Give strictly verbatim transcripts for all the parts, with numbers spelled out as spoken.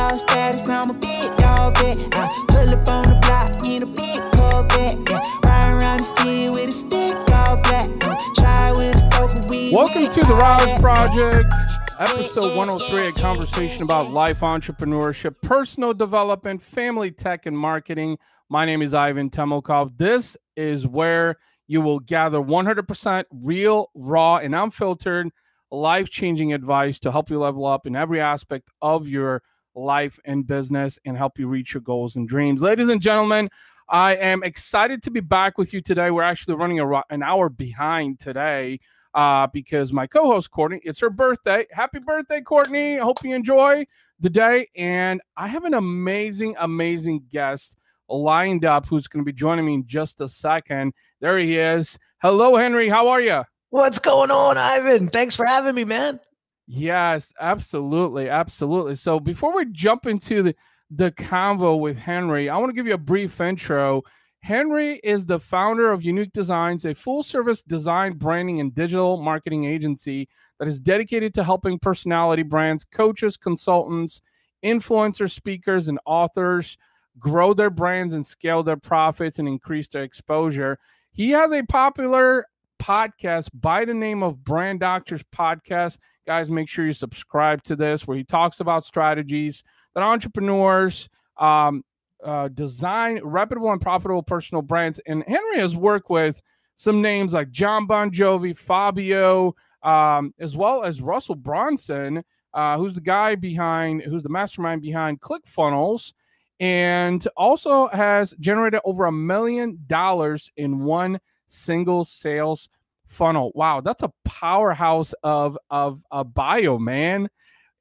all status, I'm a big dog vet. I pull up on the block in a big Corvette. Yeah, ride around the city with a stick all black. Try with a poker weed. Welcome to The R A S Project, episode one oh three, a conversation about life, entrepreneurship, personal development, family tech, and marketing. My name is Ivan Temelkov. This is where you will gather one hundred percent real, raw, and unfiltered life-changing advice to help you level up in every aspect of your life and business and help you reach your goals and dreams. Ladies and gentlemen, I am excited to be back with you today. We're actually running a, an hour behind today uh, because my co-host, Courtney, it's her birthday. Happy birthday, Courtney. I hope you enjoy the day. And I have an amazing, amazing guest lined up who's going to be joining me in just a second. There he is. Hello, Henry. How are you? What's going on, Ivan? Thanks for having me, man. Yes, absolutely. Absolutely. So before we jump into the, the convo with Henry, I want to give you a brief intro. Henry is the founder of Unique Designs, a full-service design, branding, and digital marketing agency that is dedicated to helping personality brands, coaches, consultants, influencers, speakers, and authors grow their brands and scale their profits and increase their exposure. He has a popular podcast by the name of Brand Doctors podcast. Guys, make sure you subscribe to this, where he talks about strategies that entrepreneurs um, uh, design reputable and profitable personal brands. And Henry has worked with some names like John Bon Jovi, Fabio, um, as well as Russell Brunson, uh, who's the guy behind, who's the mastermind behind ClickFunnels, and also has generated over a million dollars in one single sales funnel. Wow, that's a powerhouse of of a bio, man.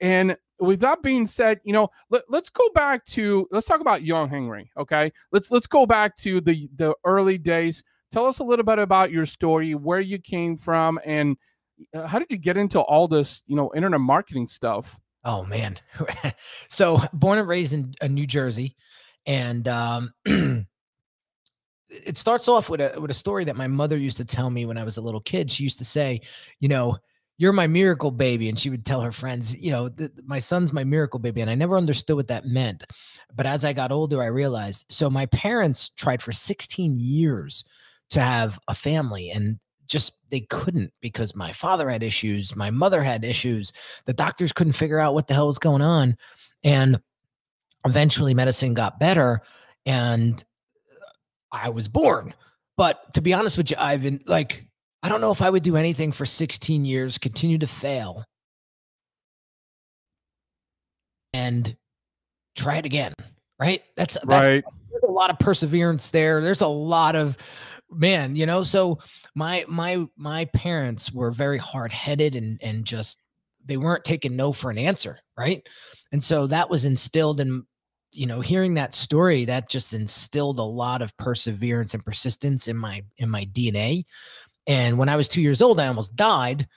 And with that being said, you know, let, let's go back to let's talk about young Henry. Okay, let's let's go back to the the early days. Tell us a little bit about your story, where you came from, and how did you get into all this, you know, internet marketing stuff? Oh man, so born and raised in New Jersey, and um, it starts off with a with a story that my mother used to tell me when I was a little kid. She used to say, you know, you're my miracle baby. And she would tell her friends, you know, th- my son's my miracle baby. And I never understood what that meant. But as I got older, I realized. So my parents tried for sixteen years to have a family, and just they couldn't, because my father had issues. My mother had issues. The doctors couldn't figure out what the hell was going on. And eventually medicine got better, and I was born. But to be honest with you, Ivan, like, I don't know if I would do anything for sixteen years, continue to fail, and try it again, right? That's, that's right. There's a lot of perseverance there. There's a lot of, man, you know, so my my my parents were very hard-headed, and and just, they weren't taking no for an answer, right? And so that was instilled in, you know, hearing that story, that just instilled a lot of perseverance and persistence in my, in my D N A. And when I was two years old, I almost died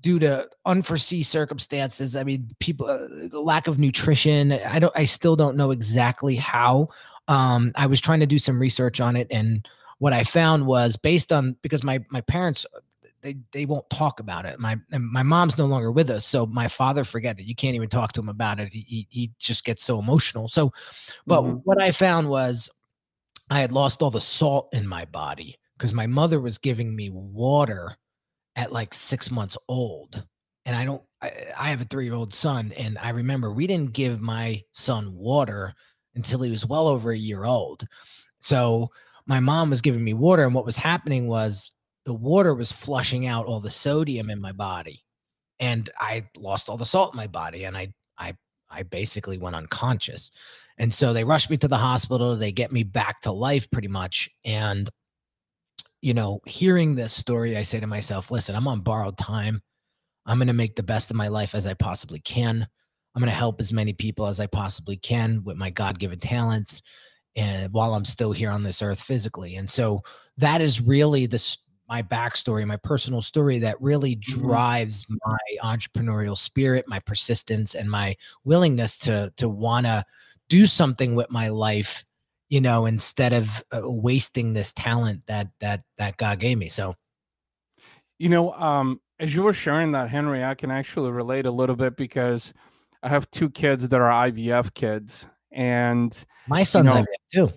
due to unforeseen circumstances. I mean, people, uh, the lack of nutrition. I don't, I still don't know exactly how. um, I was trying to do some research on it. And what I found was based on, because my, my parents, They they won't talk about it. My my mom's no longer with us, so my father, forget it. You can't even talk to him about it. He he just gets so emotional. So, but mm-hmm. What I found was I had lost all the salt in my body, because my mother was giving me water at like six months old, and I don't. I, I have a three-year-old son, and I remember we didn't give my son water until he was well over a year old. So my mom was giving me water, and what was happening was, the water was flushing out all the sodium in my body, and I lost all the salt in my body. And I, I, I basically went unconscious. And so they rushed me to the hospital. They get me back to life pretty much. And, you know, hearing this story, I say to myself, listen, I'm on borrowed time. I'm going to make the best of my life as I possibly can. I'm going to help as many people as I possibly can with my God-given talents, and while I'm still here on this earth physically. And so that is really the story, my backstory, my personal story, that really drives my entrepreneurial spirit, my persistence, and my willingness to to want to do something with my life, you know, instead of uh, wasting this talent that that that God gave me. So, you know, um, as you were sharing that, Henry, I can actually relate a little bit, because I have two kids that are I V F kids, and my son's you know, I V F too.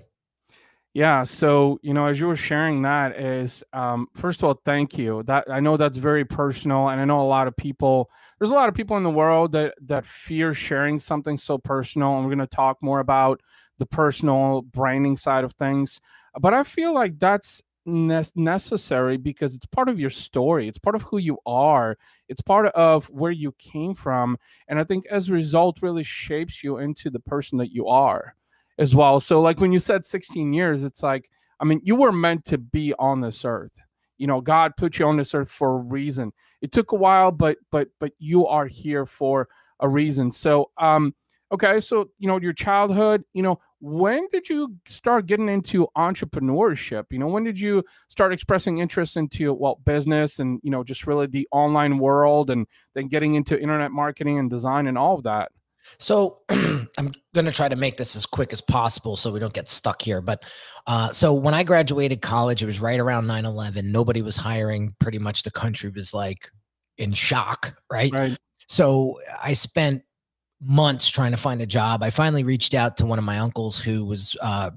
Yeah. So, you know, as you were sharing that is, um, first of all, thank you. That I know that's very personal. And I know a lot of people, there's a lot of people in the world that, that fear sharing something so personal. And we're going to talk more about the personal branding side of things. But I feel like that's ne- necessary because it's part of your story. It's part of who you are. It's part of where you came from. And I think as a result really shapes you into the person that you are as well. So like when you said sixteen years, it's like, I mean, you were meant to be on this earth. You know, God put you on this earth for a reason. It took a while, but but but you are here for a reason. So, um, okay, so, you know, your childhood, you know, when did you start getting into entrepreneurship? You know, when did you start expressing interest into, well, business and, you know, just really the online world and then getting into internet marketing and design and all of that? So I'm going to try to make this as quick as possible so we don't get stuck here. But uh, so when I graduated college, it was right around nine eleven. Nobody was hiring. Pretty much the country was like in shock, right? Right. So I spent months trying to find a job. I finally reached out to one of my uncles who was uh,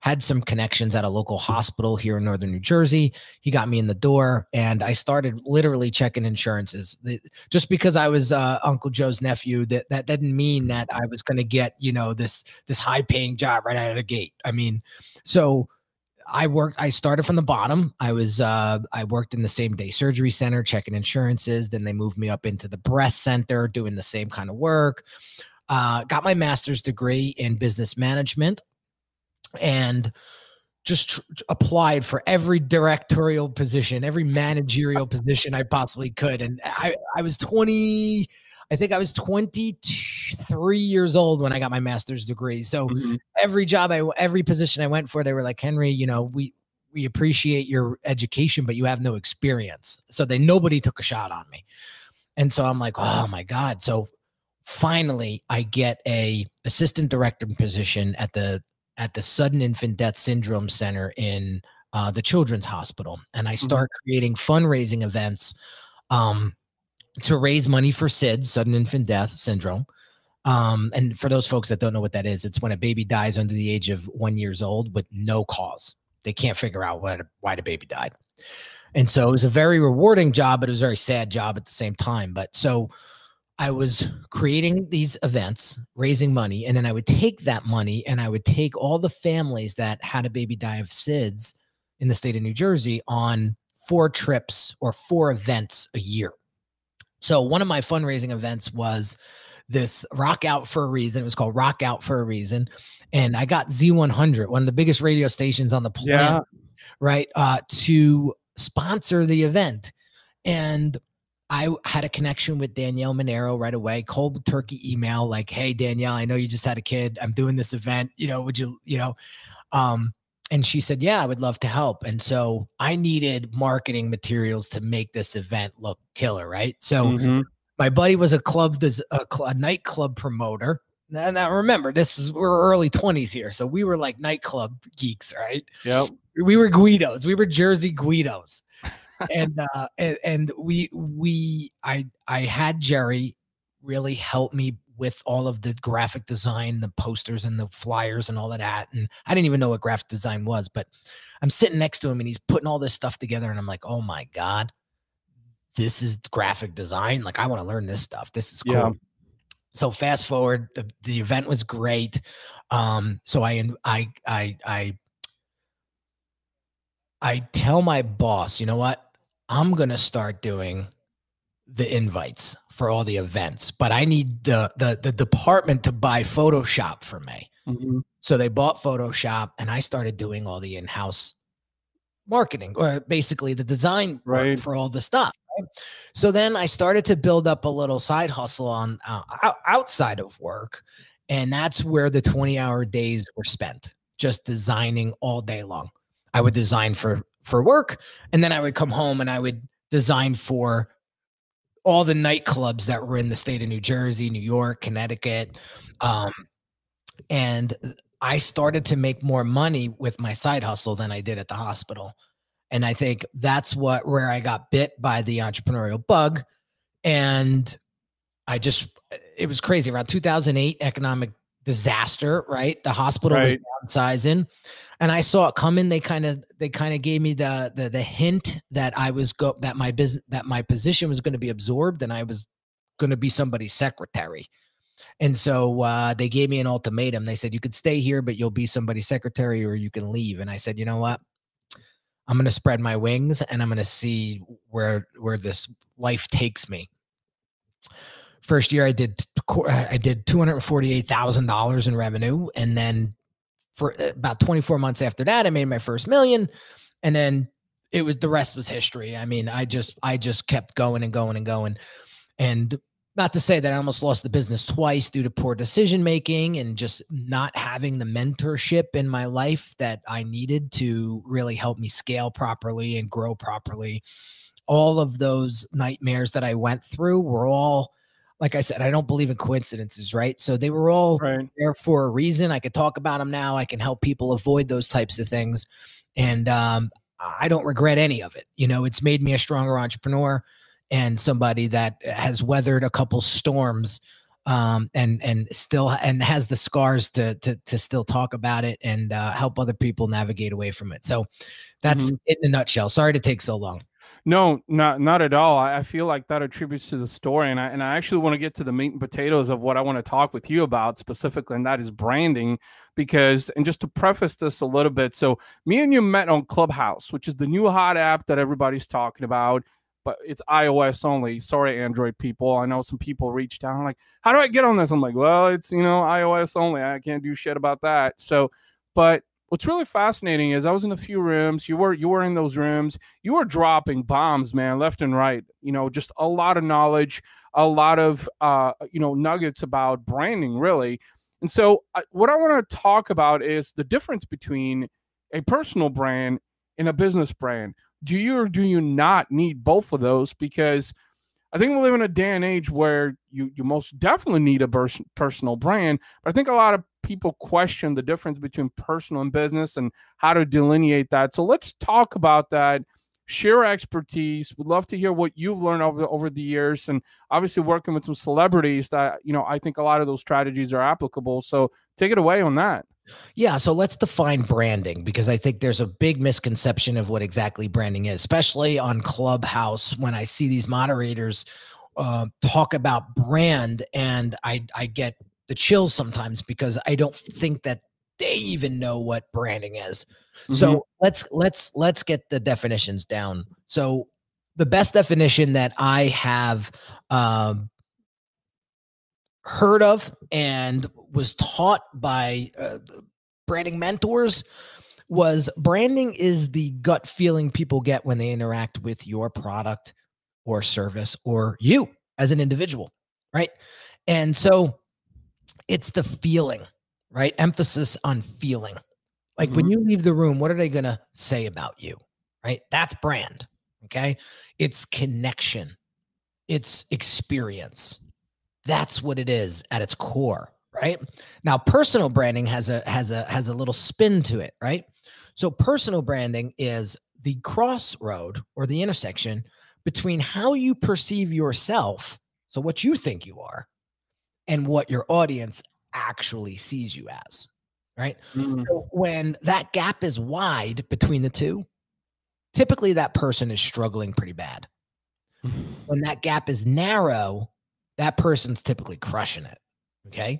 had some connections at a local hospital here in northern New Jersey. He got me in the door, and I started literally checking insurances. Just because I was uh, Uncle Joe's nephew, that that didn't mean that I was going to get, you know, this this high paying job right out of the gate. I mean, so I worked. I started from the bottom. I was uh, I worked in the same day surgery center, checking insurances. Then they moved me up into the breast center, doing the same kind of work. Uh, got my master's degree in business management, and just tr- applied for every directorial position, every managerial position I possibly could. And I I was twenty. I think I was twenty-three years old when I got my master's degree. So mm-hmm. every job, I, every position I went for, they were like, Henry, you know, we, we appreciate your education, but you have no experience. So they, nobody took a shot on me. And so I'm like, oh my God. So finally I get a assistant director position at the, at the Sudden Infant Death Syndrome Center in uh, the Children's Hospital. And I start mm-hmm. creating fundraising events, um, to raise money for SIDS, Sudden Infant Death Syndrome. Um, and for those folks that don't know what that is, it's when a baby dies under the age of one years old with no cause. They can't figure out what, why the baby died. And so it was a very rewarding job, but it was a very sad job at the same time. But so I was creating these events, raising money, and then I would take that money and I would take all the families that had a baby die of SIDS in the state of New Jersey on four trips or four events a year. So one of my fundraising events was this Rock Out for a Reason. It was called Rock Out for a Reason. And I got Z one hundred, one of the biggest radio stations on the planet, yeah. right, uh, to sponsor the event. And I had a connection with Danielle Manero right away, cold turkey email, like, hey, Danielle, I know you just had a kid. I'm doing this event. You know, would you, you know, um, and she said, yeah, I would love to help. And so I needed marketing materials to make this event look killer, right? So mm-hmm. my buddy was a club, a, a nightclub promoter. And I remember, this is, we're early twenties here. So we were like nightclub geeks, right? Yep. We were Guidos. We were Jersey Guidos. and, uh, and and we, we I I had Jerry really help me with all of the graphic design, the posters and the flyers and all of that. And I didn't even know what graphic design was, but I'm sitting next to him and he's putting all this stuff together. And I'm like, oh my God, this is graphic design. Like, I want to learn this stuff. This is cool. Yeah. So fast forward, the, the event was great. Um, so I, I, I, I, I tell my boss, you know what? I'm going to start doing the invites for all the events, but I need the, the, the department to buy Photoshop for me. Mm-hmm. So they bought Photoshop and I started doing all the in-house marketing, or basically the design right. for all the stuff. Right? So then I started to build up a little side hustle on uh, outside of work. And that's where the twenty hour days were spent, just designing all day long. I would design for, for work. And then I would come home and I would design for all the nightclubs that were in the state of New Jersey, New York, Connecticut. Um, and I started to make more money with my side hustle than I did at the hospital. And I think that's what, where I got bit by the entrepreneurial bug. And I just, it was crazy around two thousand eight economic disaster, right? The hospital right. was downsizing, and I saw it coming. They kind of, they kind of gave me the, the, the hint that I was go that my business, that my position was going to be absorbed and I was going to be somebody's secretary. And so uh, they gave me an ultimatum. They said, you could stay here, but you'll be somebody's secretary, or you can leave. And I said, you know what? I'm going to spread my wings and I'm going to see where, where this life takes me. First year I did, I did two hundred forty-eight thousand dollars in revenue. And then for about twenty-four months after that, I made my first million, and then it was, the rest was history. I mean, I just, I just kept going and going and going. And not to say that I almost lost the business twice due to poor decision-making and just not having the mentorship in my life that I needed to really help me scale properly and grow properly. All of those nightmares that I went through were all, like I said, I don't believe in coincidences, right? So they were all right. there for a reason. I could talk about them now. I can help people avoid those types of things. And um, I don't regret any of it. You know, it's made me a stronger entrepreneur and somebody that has weathered a couple storms, um, and, and still, and has the scars to, to, to still talk about it and, uh, help other people navigate away from it. So that's mm-hmm. it in a nutshell. Sorry to take so long. No, not, not at all. I feel like that attributes to the story. And I, and I actually want to get to the meat and potatoes of what I want to talk with you about specifically. And that is branding, because, and just to preface this a little bit. So me and you met on Clubhouse, which is the new hot app that everybody's talking about. But it's iOS only. Sorry, Android people. I know some people reached out. I'm like, how do I get on this? I'm like, well, it's, you know, iOS only. I can't do shit about that. So, but what's really fascinating is I was in a few rooms. You were, you were in those rooms. You were dropping bombs, man, left and right. You know, just a lot of knowledge, a lot of, uh, you know, nuggets about branding, really. And so uh, what I want to talk about is the difference between a personal brand and a business brand. Do you or do you not need both of those? Because I think we live in a day and age where you, you most definitely need a pers- personal brand. But I think a lot of people question the difference between personal and business and how to delineate that. So let's talk about that, share expertise. We'd love to hear what you've learned over the, over the years. And obviously working with some celebrities that, you know, I think a lot of those strategies are applicable. So take it away on that. Yeah. So let's define branding, because I think there's a big misconception of what exactly branding is, especially on Clubhouse. When I see these moderators uh, talk about brand, and I, I get the chills sometimes, because I don't think that they even know what branding is. Mm-hmm. So let's, let's, let's get the definitions down. So the best definition that I have um, heard of and was taught by uh, branding mentors was branding is the gut feeling people get when they interact with your product or service or you as an individual, right? And so it's the feeling, right? Emphasis on feeling. Like mm-hmm. when you leave the room, what are they going to say about you, right? That's brand, okay? It's connection. It's experience. That's what it is at its core. Right now, personal branding has a has a has a little spin to it, right? So personal branding is the crossroad or the intersection between how you perceive yourself, so what you think you are, and what your audience actually sees you as, right? Mm-hmm. So when that gap is wide between the two, typically that person is struggling pretty bad. Mm-hmm. When that gap is narrow, that person's typically crushing it, okay?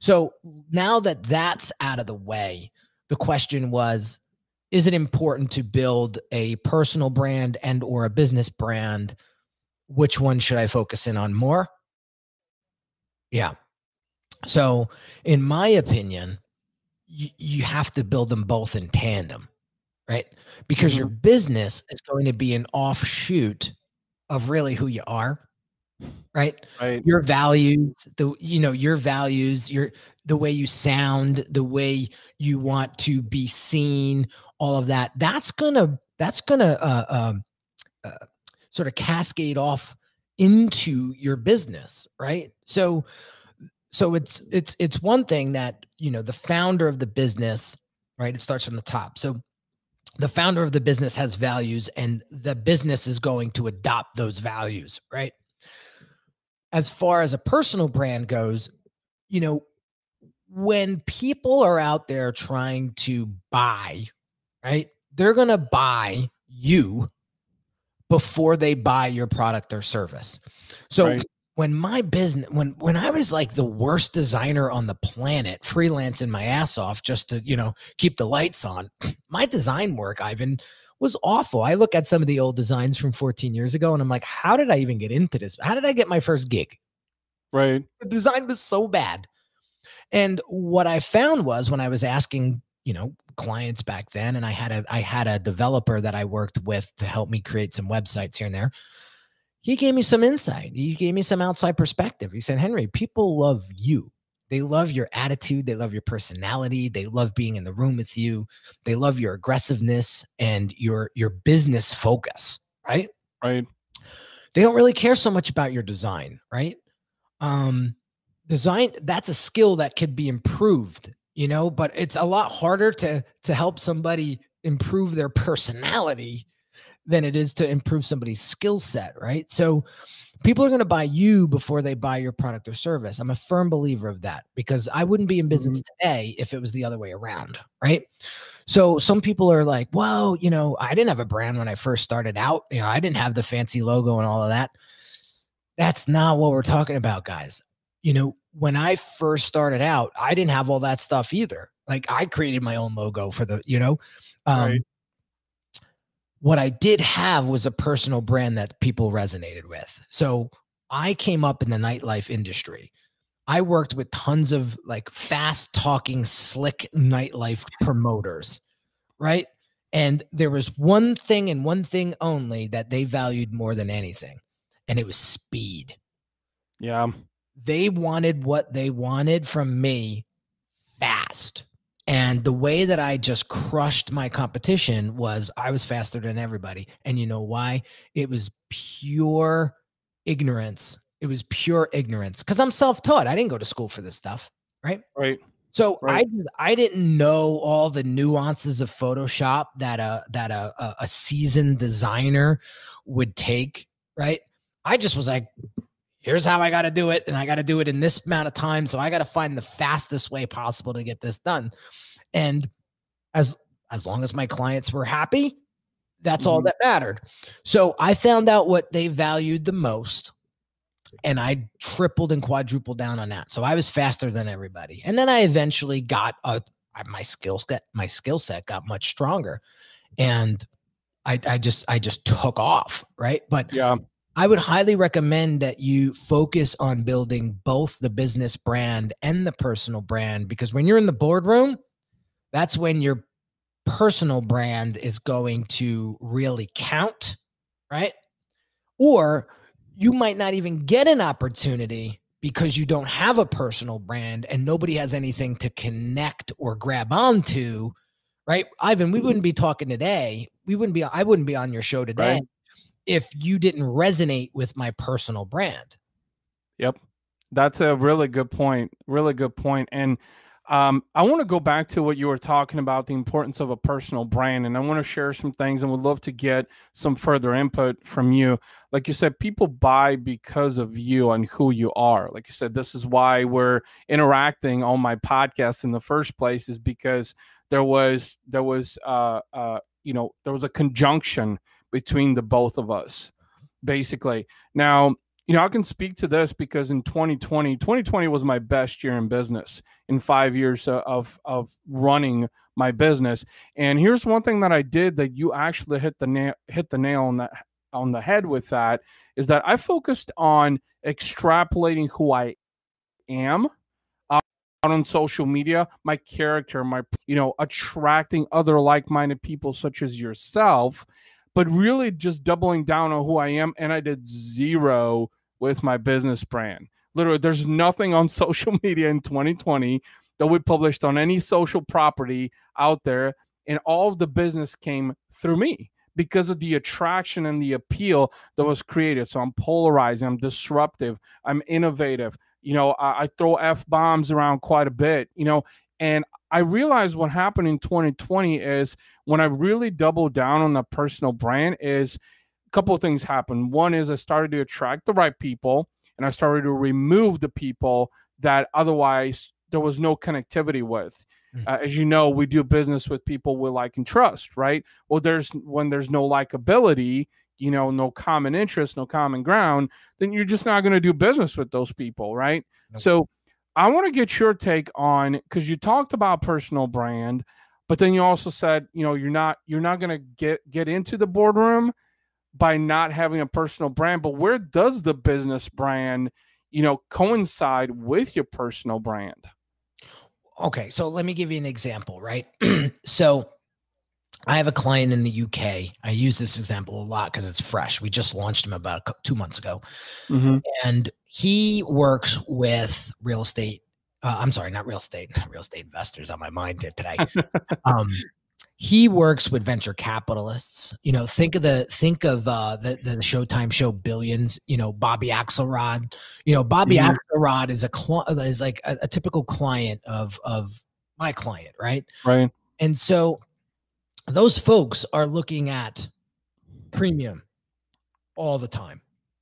So now that that's out of the way, the question was, is it important to build a personal brand and or a business brand? Which one should I focus in on more? Yeah. So in my opinion, you, you have to build them both in tandem, right? Because mm-hmm. your business is going to be an offshoot of really who you are. Right? Right. Your values, the, you know, your values, your, the way you sound, the way you want to be seen, all of that, that's gonna, that's gonna, uh, um, uh, sort of cascade off into your business. Right. So, so it's, it's, it's one thing that, you know, the founder of the business, right. It starts from the top. So the founder of the business has values, and the business is going to adopt those values. Right. as far as a personal brand goes, you know, when people are out there trying to buy, right, they're going to buy you before they buy your product or service. So right. when my business, when, when I was like the worst designer on the planet, freelancing my ass off just to, you know, keep the lights on, my design work, Ivan, was awful. I look at some of the old designs from fourteen years ago and I'm like, how did I even get into this? How did I get my first gig? Right. The design was so bad. And what I found was when I was asking, you know, clients back then, and I had a, I had a developer that I worked with to help me create some websites here and there. He gave me some insight. He gave me some outside perspective. He said, Henry, people love you. They love your attitude. They love your personality. They love being in the room with you. They love your aggressiveness and your, your business focus, right? Right. They don't really care so much about your design, right? Um, design, that's a skill that could be improved, you know, but it's a lot harder to, to help somebody improve their personality than it is to improve somebody's skill set, right? So people are going to buy you before they buy your product or service. I'm a firm believer of that because I wouldn't be in business today if it was the other way around, right? So some people are like, well, you know, I didn't have a brand when I first started out. You know, I didn't have the fancy logo and all of that. That's not what we're talking about, guys. You know, when I first started out, I didn't have all that stuff either. Like I created my own logo for the, you know, um, right. What I did have was a personal brand that people resonated with. So I came up in the nightlife industry. I worked with tons of like fast talking, slick nightlife promoters, right? And there was one thing and one thing only that they valued more than anything. And it was speed. Yeah. They wanted what they wanted from me fast. And the way that I just crushed my competition was I was faster than everybody. And you know why? It was pure ignorance. It was pure ignorance because I'm self-taught. I didn't go to school for this stuff, right? Right. So right. I I didn't know all the nuances of Photoshop that a that a a seasoned designer would take, right? I just was like, here's how I got to do it. And I got to do it in this amount of time. So I got to find the fastest way possible to get this done. And as, as long as my clients were happy, that's all that mattered. So I found out what they valued the most and I tripled and quadrupled down on that. So I was faster than everybody. And then I eventually got a, my skill set, my skill set got much stronger and I, I just, I just took off. Right. But yeah. I would highly recommend that you focus on building both the business brand and the personal brand, because when you're in the boardroom, that's when your personal brand is going to really count, right? Or you might not even get an opportunity because you don't have a personal brand and nobody has anything to connect or grab onto, right? Ivan, we wouldn't be talking today. We wouldn't be, I wouldn't be on your show today. Right. If you didn't resonate with my personal brand. Yep. That's a really good point. Really good point. And um, I want to go back to what you were talking about, the importance of a personal brand. And I want to share some things and would love to get some further input from you. Like you said, people buy because of you and who you are. Like you said, this is why we're interacting on my podcast in the first place is because there was, there was, uh, uh, you know, there was a conjunction between the both of us, basically. Now, you know, I can speak to this because in twenty twenty, twenty twenty was my best year in business in five years of, of running my business. And here's one thing that I did that you actually hit the nail, hit the nail on the, on the head with that is that I focused on extrapolating who I am out on social media, my character, my, you know, attracting other like-minded people such as yourself, but really just doubling down on who I am. And I did zero with my business brand. Literally, there's nothing on social media in twenty twenty that we published on any social property out there. And all of the business came through me because of the attraction and the appeal that was created. So I'm polarizing, I'm disruptive, I'm innovative. You know, I, I throw F-bombs around quite a bit, you know, and I realized what happened in twenty twenty is when I really doubled down on the personal brand is a couple of things happened. One is I started to attract the right people and I started to remove the people that otherwise there was no connectivity with. Uh, as you know, we do business with people we like and trust, right? Well, there's when there's no likability, you know, no common interest, no common ground, then you're just not going to do business with those people, right? Okay. So I want to get your take on, because you talked about personal brand, but then you also said, you know, you're not you're not going to get get into the boardroom by not having a personal brand. But where does the business brand, you know, coincide with your personal brand? Okay, so let me give you an example, right? So I have a client in the U K. I use this example a lot because it's fresh. We just launched him about two months ago. Mm-hmm. And he works with real estate. Uh, I'm sorry, not real estate, not real estate investors on my mind today. um, he works with venture capitalists. You know, think of the, think of uh, the, the Showtime show Billions, you know, Bobby Axelrod, you know, Bobby mm-hmm. Axelrod is a is like a, a typical client of, of my client. Right. Right. And so those folks are looking at premium all the time.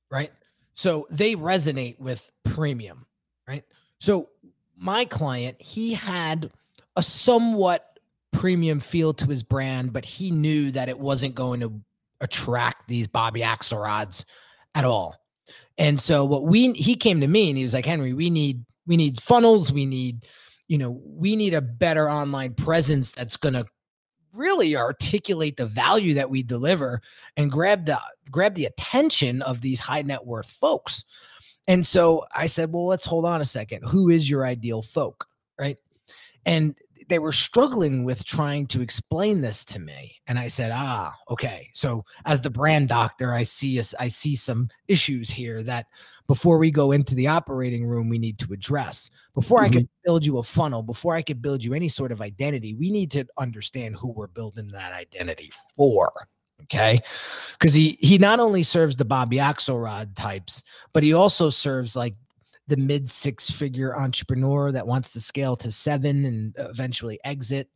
Right. So they resonate with premium. Right. So my client, he had a somewhat premium feel to his brand, but he knew that it wasn't going to attract these Bobby Axelrods at all. And so what we, he came to me and he was like, Henry, we need, we need funnels. We need, you know, we need a better online presence that's going to really articulate the value that we deliver and grab the, grab the attention of these high net worth folks. And so I said, well, let's hold on a second. Who is your ideal folk? Right. And they were struggling with trying to explain this to me. And I said, ah, okay. So as the brand doctor, I see, us, I see some issues here that before we go into the operating room, we need to address. Before mm-hmm. I can build you a funnel, before I could build you any sort of identity, we need to understand who we're building that identity for. Okay. Because he, he not only serves the Bobby Axelrod types, but he also serves like the mid six figure entrepreneur that wants to scale to seven and eventually exit.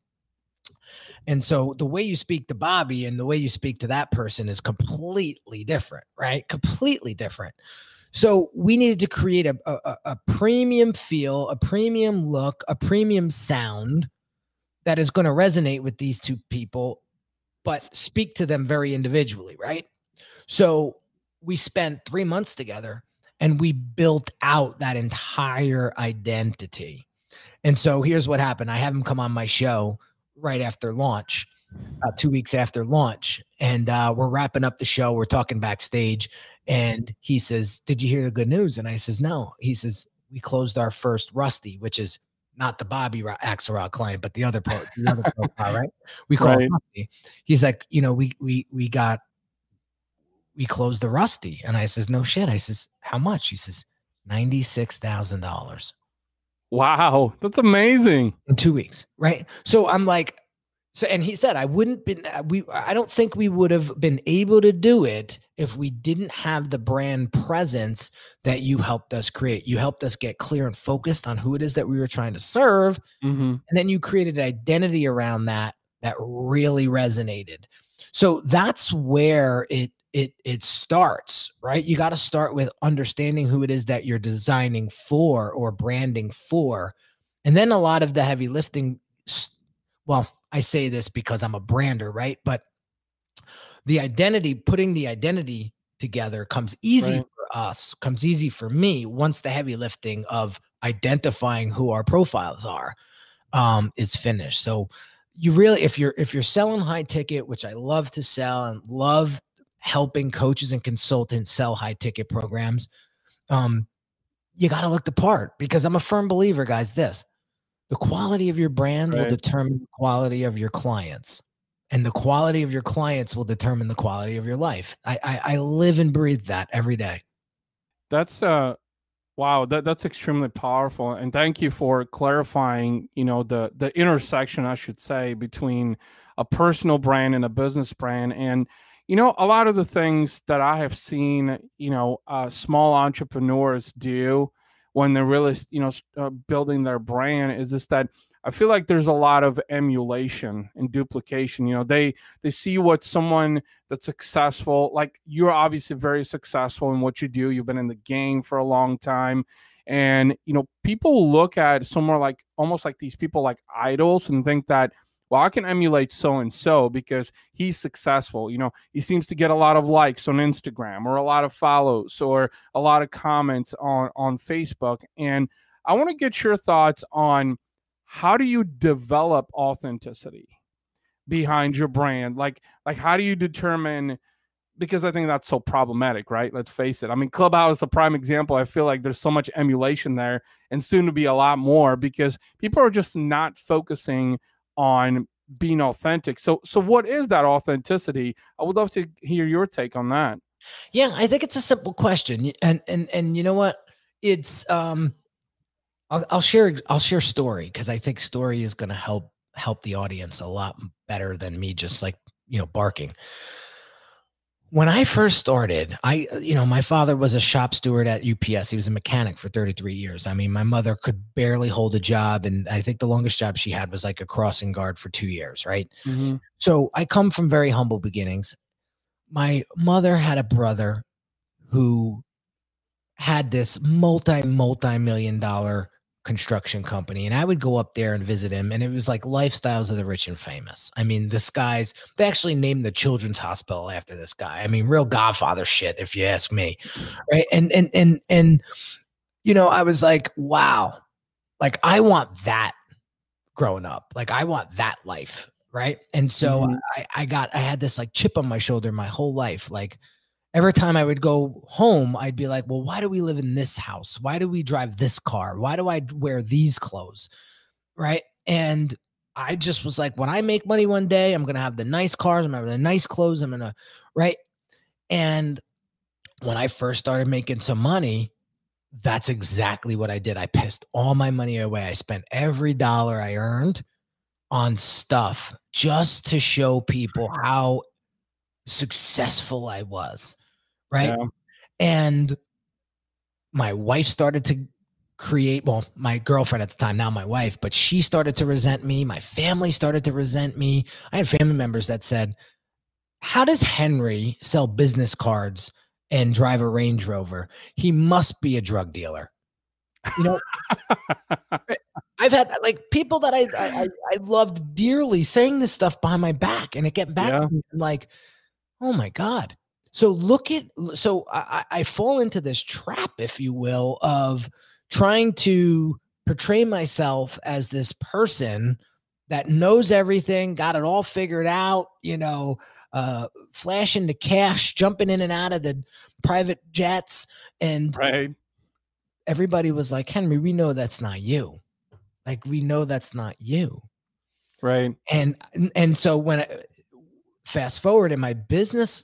And so the way you speak to Bobby and the way you speak to that person is completely different, right? Completely different. So we needed to create a, a, a premium feel, a premium look, a premium sound that is going to resonate with these two people, but speak to them very individually, right? So we spent three months together and we built out that entire identity. And so here's what happened. I have him come on my show right after launch, about two weeks after launch. And uh, we're wrapping up the show. We're talking backstage. And he says, did you hear the good news? And I says, no. He says, we closed our first Rusty, which is not the Bobby Axelrod client, but the other part, the other profile, right? We call right. it Rusty. He's like, you know, we we we got, we closed the Rusty. And I says, no shit. I says, how much? He says, ninety-six thousand dollars. Wow. That's amazing. In two weeks. Right. So I'm like, so, and he said, I wouldn't been, we, I don't think we would have been able to do it if we didn't have the brand presence that you helped us create. You helped us get clear and focused on who it is that we were trying to serve. Mm-hmm. And then you created an identity around that, that really resonated. So that's where it, It it starts, right? You got to start with understanding who it is that you're designing for or branding for. And then a lot of the heavy lifting, well, I say this because I'm a brander, right? But the identity, putting the identity together comes easy right. for us, comes easy for me once the heavy lifting of identifying who our profiles are um, is finished. So you really, if you're if you're selling high ticket, which I love to sell and love helping coaches and consultants sell high ticket programs. Um, you got to look the part because I'm a firm believer, guys, this, the quality of your brand right. will determine the quality of your clients, and the quality of your clients will determine the quality of your life. I, I, I live and breathe that every day. That's uh wow. That, that's extremely powerful. And thank you for clarifying, you know, the, the intersection, I should say, between a personal brand and a business brand. And, you know, a lot of the things that I have seen, you know, uh, small entrepreneurs do when they're really, you know, uh, building their brand is just that I feel like there's a lot of emulation and duplication. You know, they they see what someone that's successful, like you're obviously very successful in what you do. You've been in the game for a long time. And, you know, people look at somewhere like almost like these people like idols and think that, well, I can emulate so-and-so because he's successful. You know, he seems to get a lot of likes on Instagram or a lot of follows or a lot of comments on, on Facebook. And I want to get your thoughts on how do you develop authenticity behind your brand? Like, like how do you determine, because I think that's so problematic, right? Let's face it. I mean, Clubhouse is a prime example. I feel like there's so much emulation there and soon to be a lot more because people are just not focusing on being authentic. So, so what is that authenticity? I would love to hear your take on that. Yeah, I think it's a simple question. And, and, and you know what? It's, um, I'll, I'll share, I'll share story because I think story is going to help, help the audience a lot better than me just like, you know, barking. When I first started, I, you know, my father was a shop steward at U P S. He was a mechanic for thirty-three years. I mean, my mother could barely hold a job. And I think the longest job she had was like a crossing guard for two years. Right. Mm-hmm. So I come from very humble beginnings. My mother had a brother who had this multi, multi-million dollar construction company. And I would go up there and visit him. And it was like lifestyles of the rich and famous. I mean, this guy's, they actually named the children's hospital after this guy. I mean, real Godfather shit, if you ask me. Right. And, and, and, and, you know, I was like, wow, like I want that growing up. Like I want that life. Right. And so mm-hmm. I, I got, I had this like chip on my shoulder my whole life. Like, every time I would go home, I'd be like, well, why do we live in this house? Why do we drive this car? Why do I wear these clothes? Right. And I just was like, when I make money one day, I'm going to have the nice cars. I'm going to have the nice clothes. I'm going to, right. And when I first started making some money, that's exactly what I did. I pissed all my money away. I spent every dollar I earned on stuff just to show people how successful I was. Right. Yeah. And my wife started to create, well, my girlfriend at the time, now my wife, but she started to resent me. My family started to resent me. I had family members that said, how does Henry sell business cards and drive a Range Rover? He must be a drug dealer. You know, I've had like people that I, I, I loved dearly saying this stuff behind my back, and it kept back yeah. to me. I'm like, oh my God. So look at, so I, I fall into this trap, if you will, of trying to portray myself as this person that knows everything, got it all figured out, you know, uh, flashing the cash, jumping in and out of the private jets. And right. everybody was like, Henry, we know that's not you. Like, we know that's not you. Right. And, and so when I fast forward in my business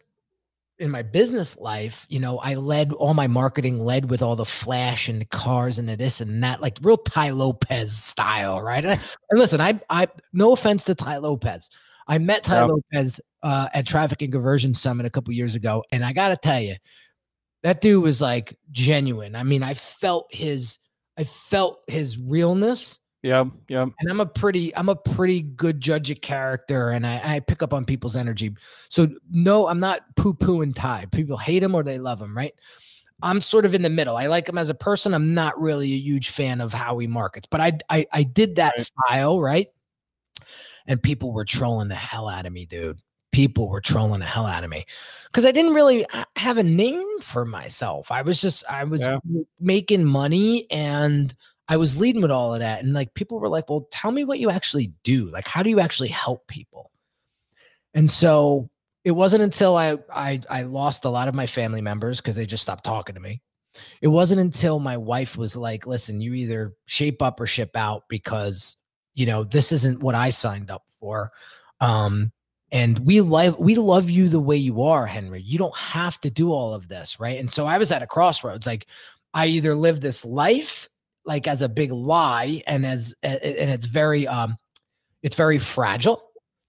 in my business life, you know, I led all my marketing led with all the flash and the cars and the this and that, like real Ty Lopez style. Right. And, I, and listen, I, I, no offense to Ty Lopez. I met Ty yeah. Lopez uh, at Traffic and Conversion Summit a couple years ago. And I got to tell you, that dude was like genuine. I mean, I felt his, I felt his realness. Yeah. Yeah. And I'm a pretty, I'm a pretty good judge of character, and I, I pick up on people's energy. So no, I'm not poo pooing Ty. People hate him or they love him. Right. I'm sort of in the middle. I like him as a person. I'm not really a huge fan of how he markets, but I, I, I did that right. style. Right. And people were trolling the hell out of me, dude. People were trolling the hell out of me because I didn't really have a name for myself. I was just, I was yeah. making money, and I was leading with all of that. And like, people were like, well, tell me what you actually do. Like, how do you actually help people? And so it wasn't until I, I, I lost a lot of my family members because they just stopped talking to me. It wasn't until my wife was like, listen, you either shape up or ship out because, you know, this isn't what I signed up for. Um, And we love, we love you the way you are, Henry. You don't have to do all of this, right? And so I was at a crossroads. Like, I either live this life, like as a big lie, and as and it's very, um, it's very fragile,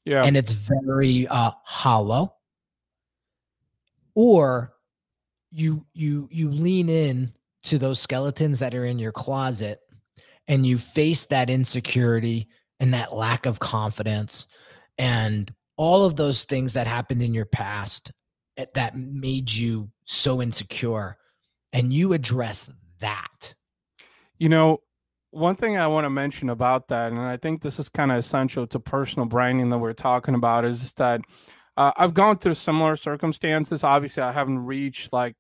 yeah, and it's very uh, hollow. Or you you you lean in to those skeletons that are in your closet, and you face that insecurity and that lack of confidence and all of those things that happened in your past that made you so insecure, and you address that. You know, one thing I want to mention about that, and I think this is kind of essential to personal branding that we're talking about, is that uh, I've gone through similar circumstances. Obviously, I haven't reached, like,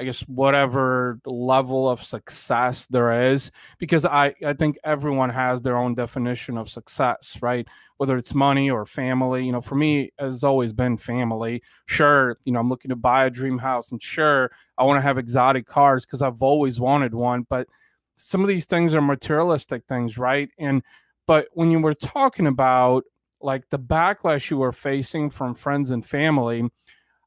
I guess, whatever level of success there is, because I, I think everyone has their own definition of success, right? Whether it's money or family, you know, for me, it's always been family. Sure, you know, I'm looking to buy a dream house, and sure, I want to have exotic cars because I've always wanted one. But some of these things are materialistic things, right? And, but when you were talking about like the backlash you were facing from friends and family,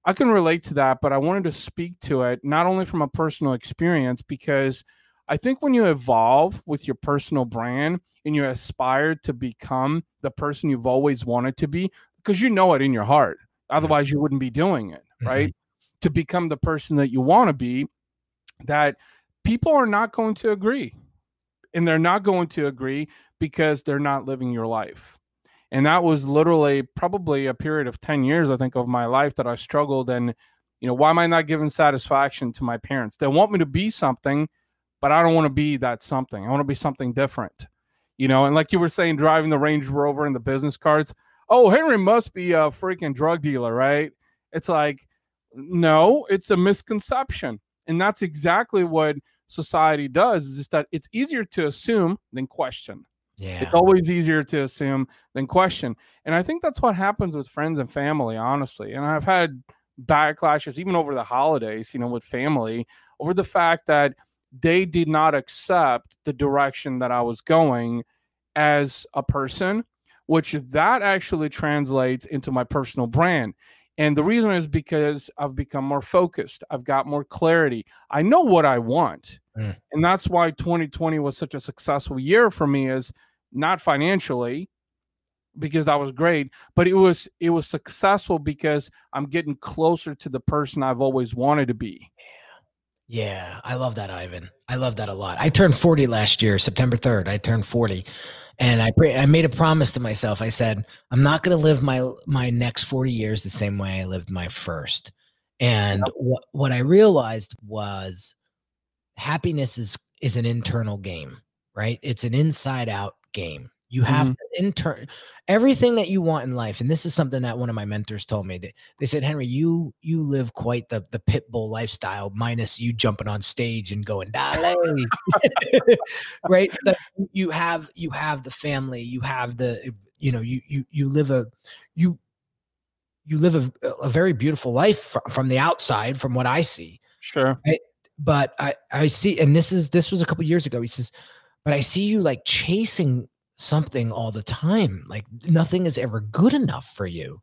I can relate to that, but I wanted to speak to it not only from a personal experience, because I think when you evolve with your personal brand and you aspire to become the person you've always wanted to be, because you know it in your heart, otherwise you wouldn't be doing it, right? Mm-hmm. To become the person that you want to be, that people are not going to agree, and they're not going to agree because they're not living your life. And that was literally probably a period of ten years, I think, of my life that I struggled. And, you know, why am I not giving satisfaction to my parents? They want me to be something, but I don't want to be that something. I want to be something different, you know? And like you were saying, driving the Range Rover and the business cards. Oh, Henry must be a freaking drug dealer, right? It's like, no, it's a misconception. And that's exactly what society does, is just that it's easier to assume than question. Yeah. It's always easier to assume than question. And I think that's what happens with friends and family, honestly. And I've had backlashes even over the holidays, you know, with family, over the fact that they did not accept the direction that I was going as a person, which that actually translates into my personal brand. And the reason is because I've become more focused. I've got more clarity. I know what I want. Mm. And that's why twenty twenty was such a successful year for me, is not financially, because that was great, but it was it was successful because I'm getting closer to the person I've always wanted to be. Yeah, yeah. I love that, Ivan. I love that a lot. I turned forty last year, September third. I turned forty, and I I made a promise to myself. I said, I'm not going to live my my next forty years the same way I lived my first. And wh what I realized was, happiness is is an internal game, right? It's an inside out game. You have mm-hmm. to intern everything that you want in life. And this is something that one of my mentors told me. That they said, Henry, you you live quite the the pit bull lifestyle, minus you jumping on stage and going Dale. Right? But you have you have the family, you have the you know, you you you live a you you live a, a very beautiful life from, from the outside, from what I see. Sure. Right? But I, I see, and this is, this was a couple of years ago. He says, but I see you like chasing something all the time. Like nothing is ever good enough for you.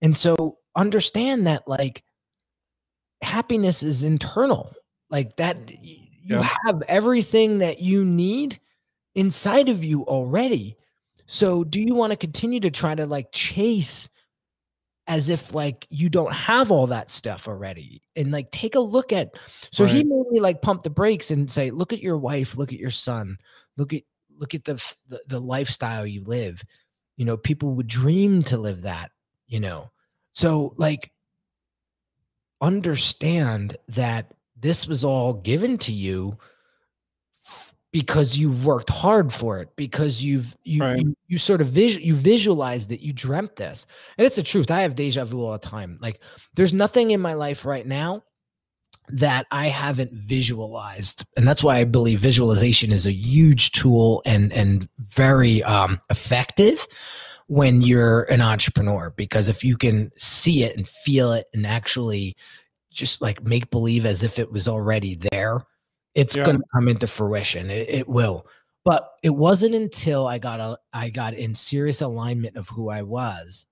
And so understand that like happiness is internal, like that you yeah. have everything that you need inside of you already. So do you want to continue to try to like chase as if like you don't have all that stuff already? And like, take a look at, so right. he made me like pump the brakes and say, look at your wife, look at your son, look at, look at the, the, the lifestyle you live. You know, people would dream to live that, you know? So like, understand that this was all given to you because you've worked hard for it, because you've, you, right. you, you sort of visual, you visualized that, you dreamt this. And it's the truth. I have deja vu all the time. Like there's nothing in my life right now that I haven't visualized. And that's why I believe visualization is a huge tool and, and very um, effective when you're an entrepreneur, because if you can see it and feel it and actually just like make believe as if it was already there, it's yeah. going to come into fruition. It, it will. But it wasn't until I got a, I got in serious alignment of who I was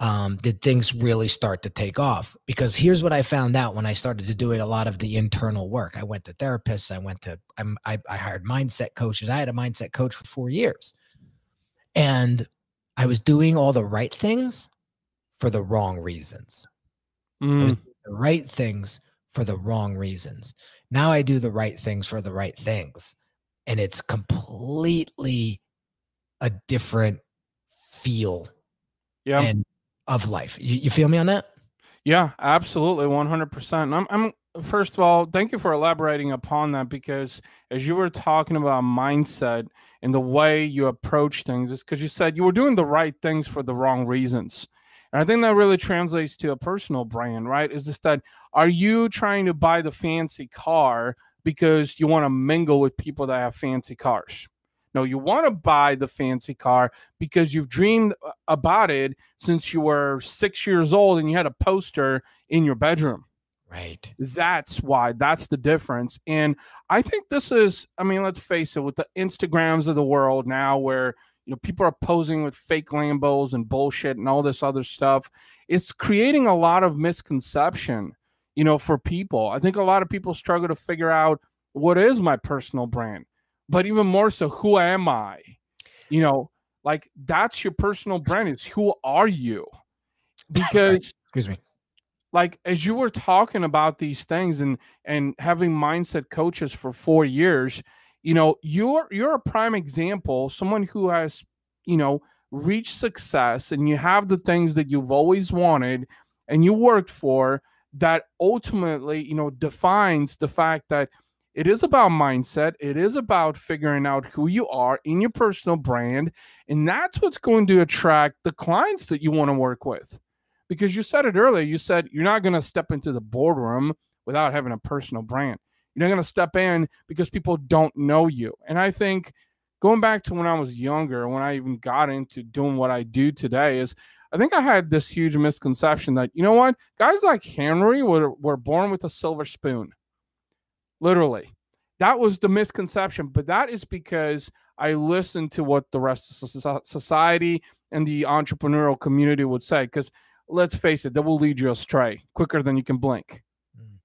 um, did things really start to take off. Because here's what I found out when I started to do a lot of the internal work. I went to therapists. I went to I'm, I, I hired mindset coaches. I had a mindset coach for four years. And I was doing all the right things for the wrong reasons. Mm. I was doing the right things for the wrong reasons. Now I do the right things for the right things. and it's completely a different feel yeah. and of life. You, you feel me on that? Yeah, absolutely. one hundred percent. I'm, I'm, first of all, thank you for elaborating upon that, because as you were talking about mindset and the way you approach things, is because you said you were doing the right things for the wrong reasons. And I think that really translates to a personal brand, right? Is just that, are you trying to buy the fancy car because you want to mingle with people that have fancy cars? No, you want to buy the fancy car because you've dreamed about it since you were six years old and you had a poster in your bedroom. Right. That's why. That's the difference. And I think this is, I mean, let's face it, with the Instagrams of the world now where, you know, people are posing with fake Lambos and bullshit and all this other stuff, it's creating a lot of misconception, you know, for people. I think a lot of people struggle to figure out, what is my personal brand? But even more so, who am I? You know, like, that's your personal brand. It's who are you? Because, excuse me, like, as you were talking about these things and and having mindset coaches for four years, you know, you're you're a prime example, someone who has, you know, reached success, and you have the things that you've always wanted and you worked for, that ultimately, you know, defines the fact that it is about mindset. It is about figuring out who you are in your personal brand. And that's what's going to attract the clients that you want to work with. Because you said it earlier, you said you're not going to step into the boardroom without having a personal brand. You're not going to step in because people don't know you. And I think going back to when I was younger, when I even got into doing what I do today, is I think I had this huge misconception that, you know what, guys like Henry were, were born with a silver spoon. Literally, that was the misconception. But that is because I listened to what the rest of society and the entrepreneurial community would say, because let's face it, that will lead you astray quicker than you can blink. Mm.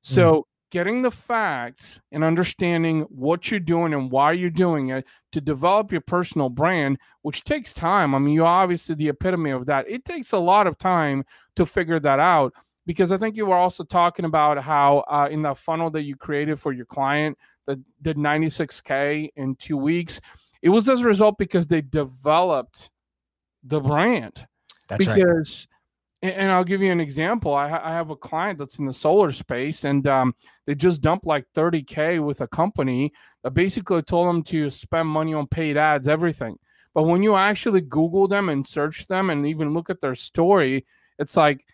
So mm. getting the facts and understanding what you're doing and why you're doing it to develop your personal brand, which takes time. I mean, you're obviously the epitome of that. It takes a lot of time to figure that out. Because I think you were also talking about how uh, in that funnel that you created for your client that did ninety-six K in two weeks, it was as a result because they developed the brand. That's because, right. Because, and I'll give you an example. I, I have a client that's in the solar space, and um, they just dumped like thirty K with a company that basically told them to spend money on paid ads, everything. But when you actually Google them and search them and even look at their story, it's like,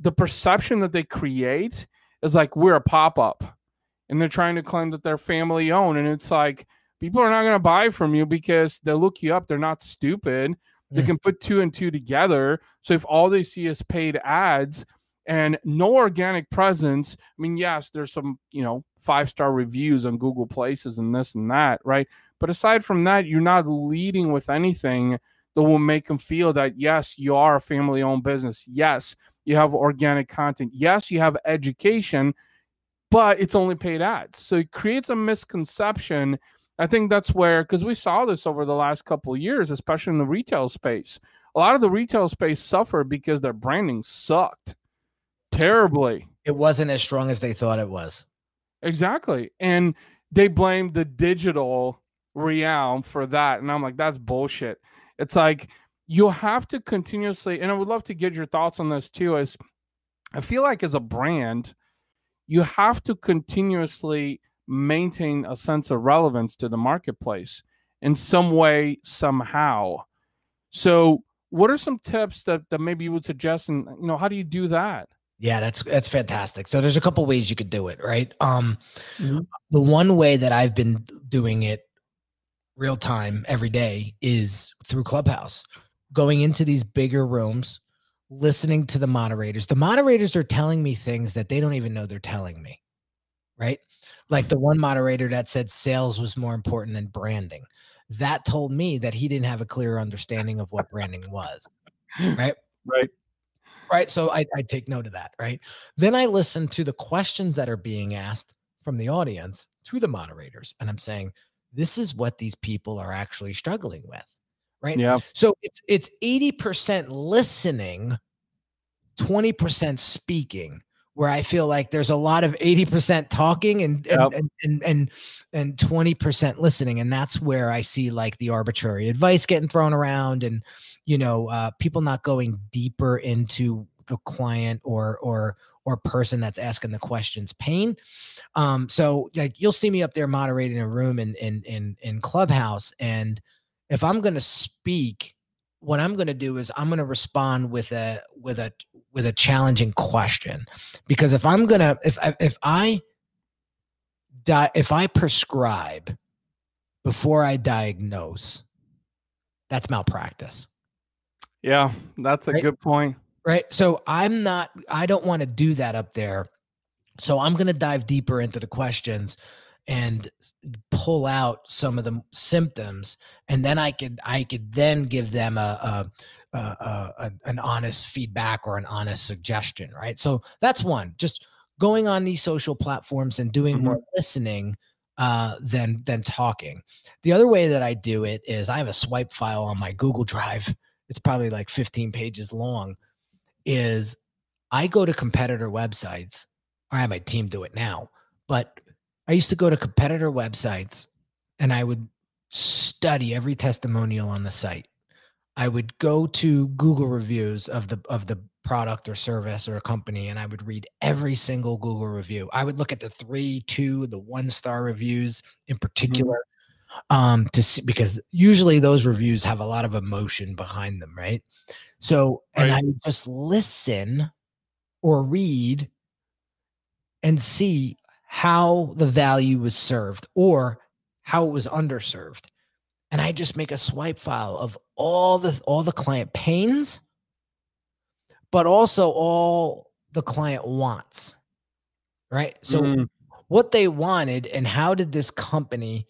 the perception that they create is like, we're a pop-up, and they're trying to claim that they're family owned. And it's like, people are not going to buy from you because they look you up. They're not stupid. Mm. They can put two and two together. So if all they see is paid ads and no organic presence, I mean, yes, there's some, you know, five-star reviews on Google Places and this and that. Right. But aside from that, you're not leading with anything that will make them feel that, yes, you are a family owned business. Yes. You have organic content. Yes, you have education, but it's only paid ads. So it creates a misconception. I think that's where, because we saw this over the last couple of years, especially in the retail space. A lot of the retail space suffered because their branding sucked terribly. It wasn't as strong as they thought it was. Exactly. And they blamed the digital realm for that. And I'm like, that's bullshit. It's like, you have to continuously, and I would love to get your thoughts on this too, is I feel like as a brand, you have to continuously maintain a sense of relevance to the marketplace in some way, somehow. So what are some tips that, that maybe you would suggest, and, you know, how do you do that? Yeah, that's, that's fantastic. So there's a couple ways you could do it, right? Um, mm-hmm. The one way that I've been doing it real time every day is through Clubhouse. Going into these bigger rooms, listening to the moderators. The moderators are telling me things that they don't even know they're telling me, right? Like the one moderator that said sales was more important than branding. That told me that he didn't have a clear understanding of what branding was, right? Right. Right, so I, I take note of that, right? Then I listen to the questions that are being asked from the audience to the moderators, and I'm saying, this is what these people are actually struggling with. Right. Yeah. So it's, it's eighty percent listening, twenty percent speaking, where I feel like there's a lot of eighty percent talking and, yep. and, and, and, and twenty percent listening. And that's where I see like the arbitrary advice getting thrown around and, you know, uh, people not going deeper into the client or, or, or person that's asking the questions pain. Um, so like, you'll see me up there moderating a room in, in, in, in Clubhouse. And if I'm going to speak, what I'm going to do is I'm going to respond with a, with a, with a challenging question, because if I'm going to, if I, if I di- if I prescribe before I diagnose, that's malpractice. Yeah. That's a right? good point. Right. So I'm not, I don't want to do that up there. So I'm going to dive deeper into the questions and pull out some of the symptoms. And then I could, I could then give them a, a, a, a an honest feedback or an honest suggestion. Right. So that's one, just going on these social platforms and doing mm-hmm. more listening uh, than, than talking. The other way that I do it is I have a swipe file on my Google Drive. It's probably like fifteen pages long. Is I go to competitor websites, or I have my team do it now, but I used to go to competitor websites and I would study every testimonial on the site. I would go to Google reviews of the of the product or service or a company, and I would read every single Google review. I would look at the three, two, the one-star reviews in particular, mm-hmm. um, to see, because usually those reviews have a lot of emotion behind them, right? So, and right. I just listen or read and see how the value was served or how it was underserved. And I just make a swipe file of all the, all the client pains, but also all the client wants, right? So mm. what they wanted and how did this company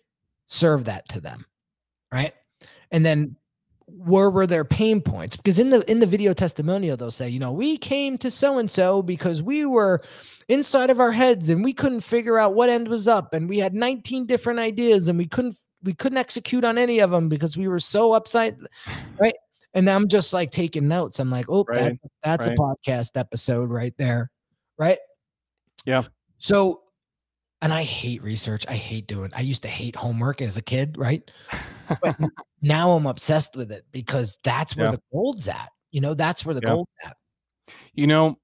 serve that to them, right? And then where were their pain points? Because in the in the video testimonial, they'll say, you know, we came to so-and-so because we were inside of our heads and we couldn't figure out what end was up. And we had nineteen different ideas and we couldn't we couldn't execute on any of them because we were so upside. Right. And I'm just like taking notes. I'm like, oh, right, that, that's right. a podcast episode right there. Right. Yeah. So, and I hate research. I hate doing, I used to hate homework as a kid. Right. But now I'm obsessed with it because that's where yeah. the gold's at. You know, that's where the yeah. gold's at. You know,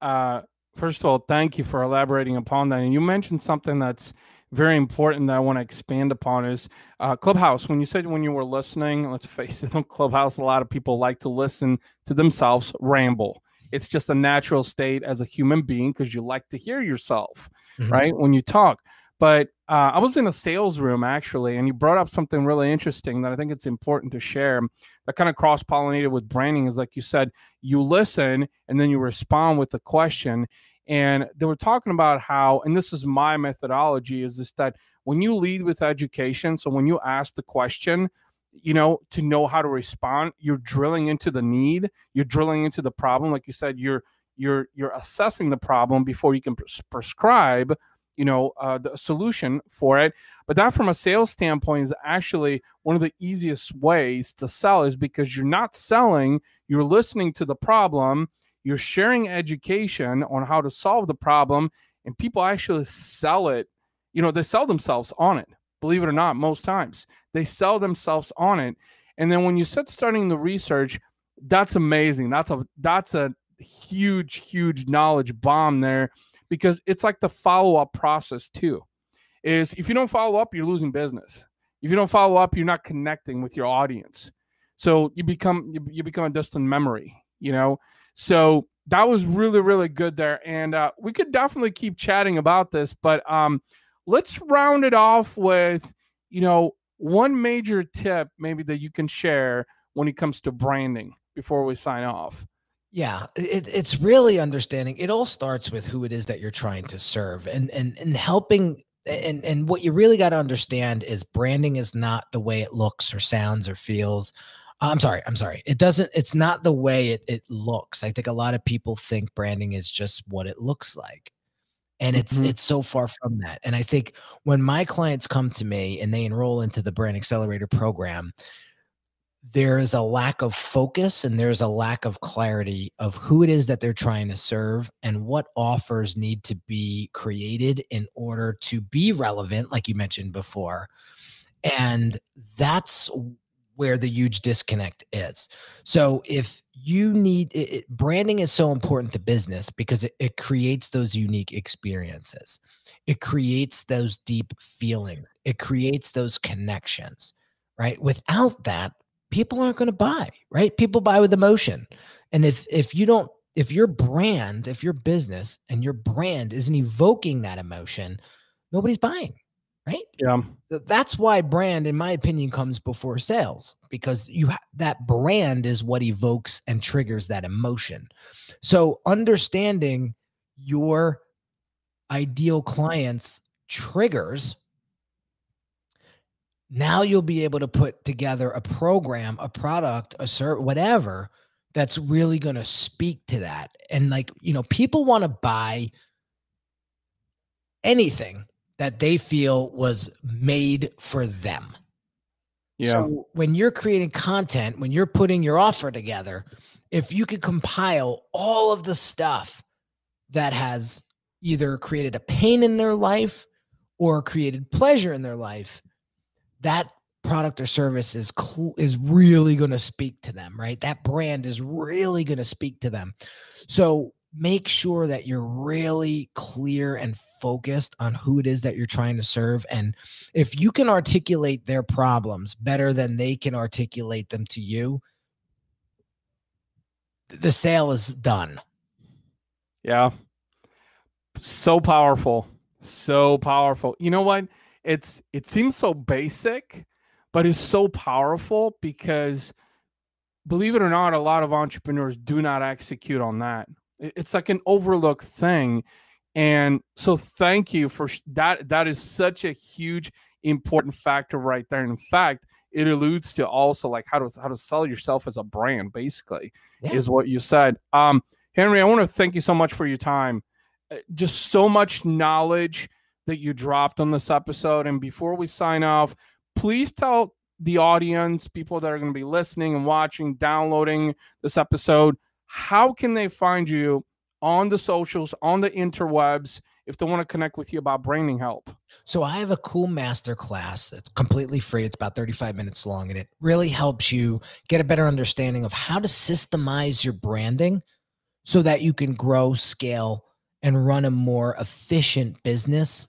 uh, first of all, thank you for elaborating upon that. And you mentioned something that's very important that I want to expand upon is uh, Clubhouse. When you said when you were listening, let's face it, on Clubhouse, a lot of people like to listen to themselves ramble. It's just a natural state as a human being because you like to hear yourself, mm-hmm. right, when you talk. But uh, I was in a sales room, actually, and you brought up something really interesting that I think it's important to share that kind of cross-pollinated with branding is, like you said, you listen and then you respond with a question. And they were talking about how, and this is my methodology, is this that when you lead with education, so when you ask the question, you know, to know how to respond, you're drilling into the need, you're drilling into the problem. Like you said, you're you're you're assessing the problem before you can pres- prescribe you know, uh, the solution for it. But that from a sales standpoint is actually one of the easiest ways to sell is because you're not selling, you're listening to the problem, you're sharing education on how to solve the problem, and people actually sell it. You know, they sell themselves on it, believe it or not, most times. They sell themselves on it. And then when you said starting the research, that's amazing. That's a that's a huge, huge knowledge bomb there. Because it's like the follow-up process too, is if you don't follow up, you're losing business. If you don't follow up, you're not connecting with your audience. So you become you, you become a distant memory, you know? So that was really, really good there. And uh, we could definitely keep chatting about this, but um, let's round it off with, you know, one major tip maybe that you can share when it comes to branding before we sign off. Yeah, it, it's really understanding. It all starts with who it is that you're trying to serve and and and helping. And, and what you really got to understand is branding is not the way it looks or sounds or feels. I'm sorry. I'm sorry. It doesn't. It's not the way it, it looks. I think a lot of people think branding is just what it looks like. And it's mm-hmm. it's so far from that. And I think when my clients come to me and they enroll into the Brand Accelerator program, there is a lack of focus and there's a lack of clarity of who it is that they're trying to serve and what offers need to be created in order to be relevant, like you mentioned before. And that's where the huge disconnect is. So if you need it, it, branding is so important to business because it, it creates those unique experiences. It creates those deep feelings. It creates those connections, right? Without that, people aren't going to buy, right? People buy with emotion. And if, if you don't, if your brand, if your business and your brand isn't evoking that emotion, nobody's buying, right? Yeah. So that's why brand, in my opinion, comes before sales, because you ha- that brand is what evokes and triggers that emotion. So understanding your ideal client's triggers, now you'll be able to put together a program, a product, a service, whatever, that's really going to speak to that. And like, you know, people want to buy anything that they feel was made for them. Yeah. So when you're creating content, when you're putting your offer together, if you could compile all of the stuff that has either created a pain in their life or created pleasure in their life, that product or service is cl- is really going to speak to them, right? That brand is really going to speak to them. So make sure that you're really clear and focused on who it is that you're trying to serve. And if you can articulate their problems better than they can articulate them to you, the sale is done. Yeah. So powerful. So powerful. You know what? It's it seems so basic, but it's so powerful because, believe it or not, a lot of entrepreneurs do not execute on that. It's like an overlooked thing. And so thank you for that. That is such a huge, important factor right there. In fact, it alludes to also like how to how to sell yourself as a brand, basically, yeah. is what you said. Um, Henry, I want to thank you so much for your time. Just so much knowledge that you dropped on this episode. And before we sign off, please tell the audience, people that are going to be listening and watching, downloading this episode, how can they find you on the socials, on the interwebs, if they want to connect with you about branding help? So I have a cool masterclass. It's completely free. It's about thirty-five minutes long, and it really helps you get a better understanding of how to systemize your branding so that you can grow, scale, and run a more efficient business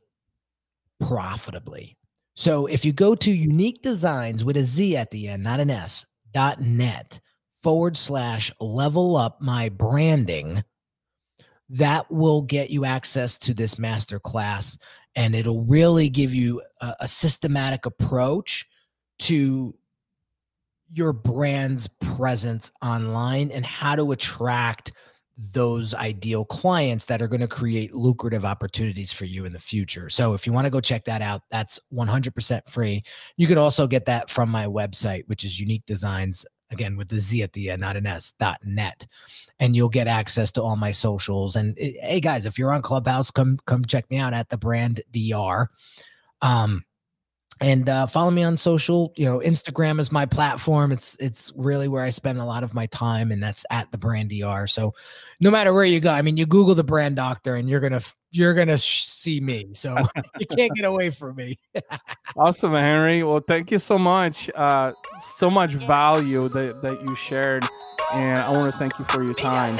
profitably. So if you go to Unique Designs with a Z at the end, not an S, dot net forward slash level up my branding, that will get you access to this masterclass, and it'll really give you a, a systematic approach to your brand's presence online and how to attract those ideal clients that are going to create lucrative opportunities for you in the future. So if you want to go check that out, that's one hundred percent free. You could also get that from my website, which is Unique Designs, again, with the Z at the end, not an S, dot net. And you'll get access to all my socials. And hey guys, if you're on Clubhouse, come, come check me out at The Brand D R. Um, And uh, follow me on social. You know, Instagram is my platform. It's it's really where I spend a lot of my time, and that's at The Brand D R. So, no matter where you go, I mean, you Google The Brand Doctor, and you're gonna you're gonna see me. So you can't get away from me. Awesome, Henry. Well, thank you so much. Uh, so much value that that you shared, and I want to thank you for your time.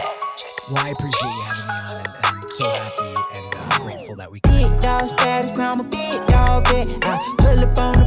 Well, I appreciate you having me on, and, and I'm so happy. That we can. Big dog status, I'm a big dog, bitch. I pull up on the